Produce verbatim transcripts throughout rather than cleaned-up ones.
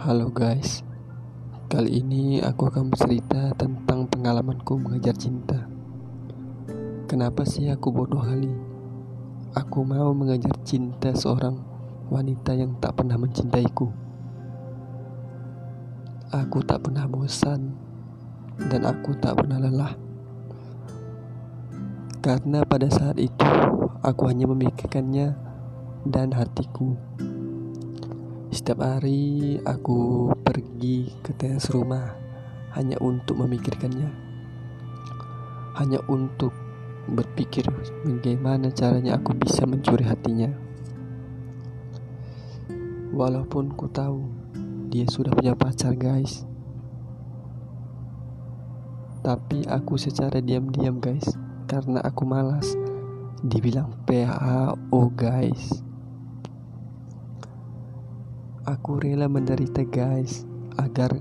Halo guys, kali ini aku akan bercerita tentang pengalamanku mengejar cinta. Kenapa sih aku bodoh kali? Aku mau mengejar cinta seorang wanita yang tak pernah mencintaiku. Aku tak pernah bosan dan aku tak pernah lelah. Karena pada saat itu aku hanya memikirkannya dan hatiku. Setiap hari aku pergi ke teras rumah hanya untuk memikirkannya, hanya untuk berpikir bagaimana caranya aku bisa mencuri hatinya. Walaupun ku tahu dia sudah punya pacar guys, tapi aku secara diam-diam guys, karena aku malas dibilang P H O guys. Aku rela menderita guys agar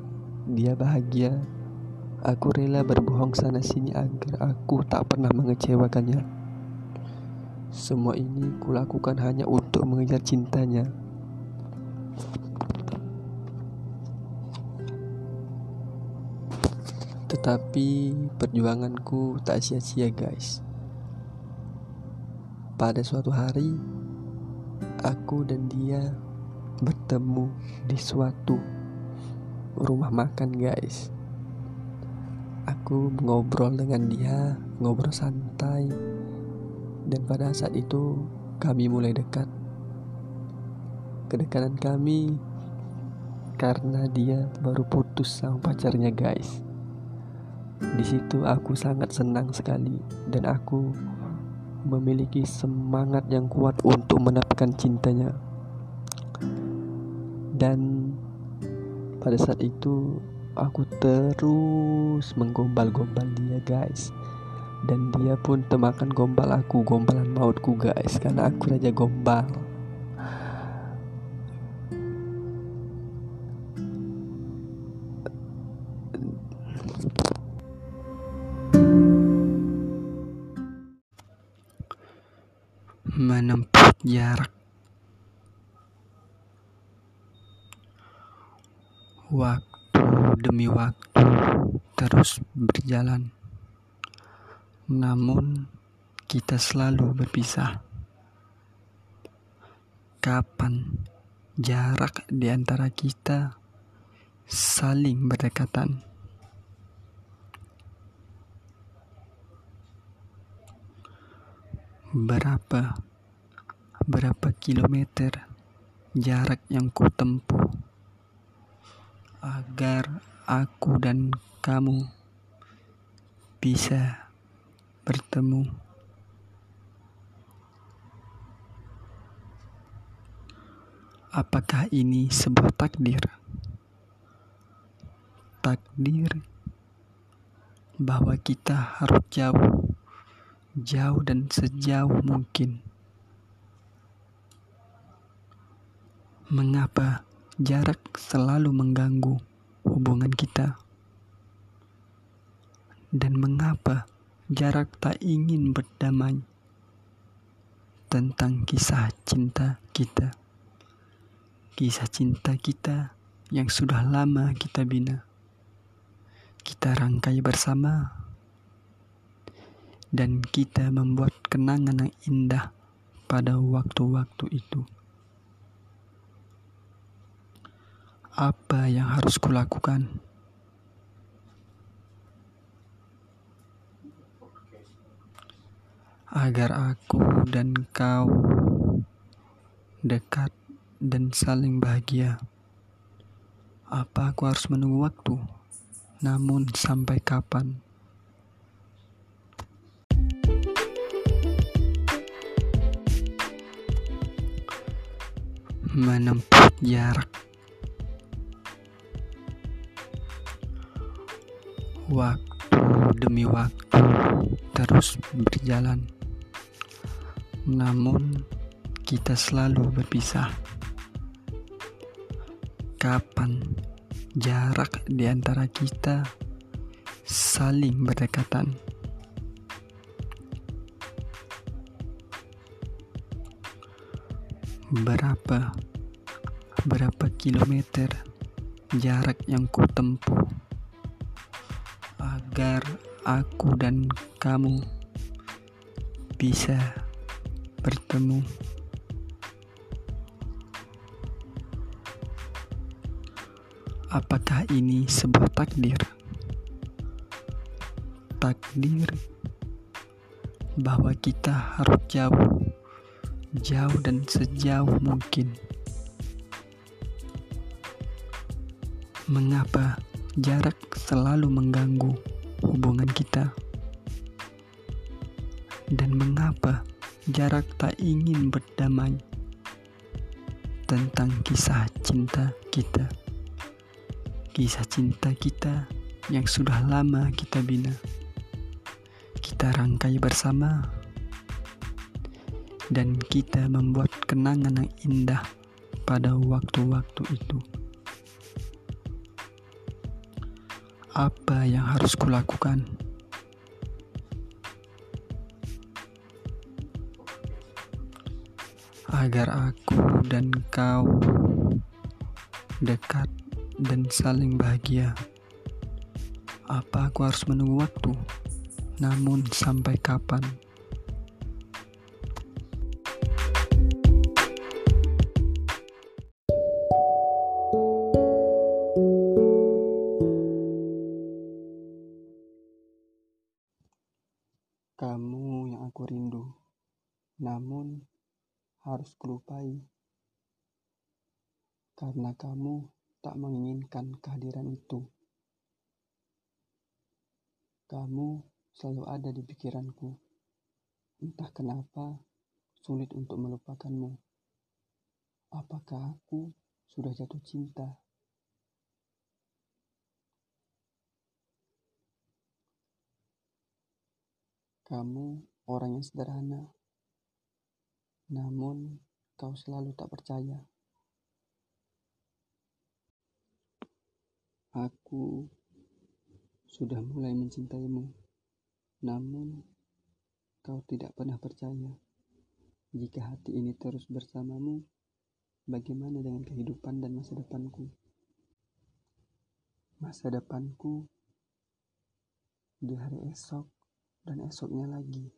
dia bahagia. Aku rela berbohong sana sini agar aku tak pernah mengecewakannya. Semua ini kulakukan hanya untuk mengejar cintanya. Tetapi perjuanganku tak sia-sia guys. Pada suatu hari aku dan dia bertemu di suatu rumah makan guys. Aku ngobrol dengan dia, ngobrol santai, dan pada saat itu kami mulai dekat. Kedekatan kami karena dia baru putus sama pacarnya guys. Di situ aku sangat senang sekali dan aku memiliki semangat yang kuat untuk menemukan cintanya. Dan pada saat itu aku terus menggombal-gombal dia guys, dan dia pun temakan gombal aku, gombalan mautku guys, karena aku raja gombal. Menempuh jarak. Waktu demi waktu terus berjalan, namun kita selalu berpisah. Kapan jarak di antara kita saling berdekatan? Berapa, berapa kilometer jarak yang ku tempuh agar aku dan kamu bisa bertemu? Apakah ini sebuah takdir? Takdir bahwa kita harus jauh, jauh dan sejauh mungkin. Mengapa jarak selalu mengganggu hubungan kita? Dan mengapa jarak tak ingin berdamai tentang kisah cinta kita? Kisah cinta kita yang sudah lama kita bina, kita rangkai bersama, dan kita membuat kenangan yang indah pada waktu-waktu itu. Apa yang harus kulakukan? Agar aku dan kau dekat dan saling bahagia. Apa aku harus menunggu waktu? Namun sampai kapan? Menempuh jarak. Waktu demi waktu terus berjalan, namun kita selalu berpisah. Kapan jarak di antara kita saling berdekatan? Berapa, berapa kilometer jarak yang kutempuh agar aku dan kamu bisa bertemu. Apakah ini sebuah takdir? Takdir bahwa kita harus jauh, jauh dan sejauh mungkin. Mengapa jarak selalu mengganggu hubungan kita? Dan mengapa jarak tak ingin berdamai tentang kisah cinta kita? Kisah cinta kita yang sudah lama kita bina, kita rangkai bersama, dan kita membuat kenangan yang indah pada waktu-waktu itu. Apa yang harus kulakukan? Agar aku dan kau dekat dan saling bahagia. Apa aku harus menunggu waktu? Namun sampai kapan? Kamu yang aku rindu, namun harus kulupai, karena kamu tak menginginkan kehadiran itu. Kamu selalu ada di pikiranku. Entah kenapa sulit untuk melupakanmu. Apakah aku sudah jatuh cinta? Kamu orang yang sederhana. Namun kau selalu tak percaya. Aku sudah mulai mencintaimu. Namun, kau tidak pernah percaya. Jika hati ini terus bersamamu, bagaimana dengan kehidupan dan masa depanku? Masa depanku di hari esok dan esoknya lagi.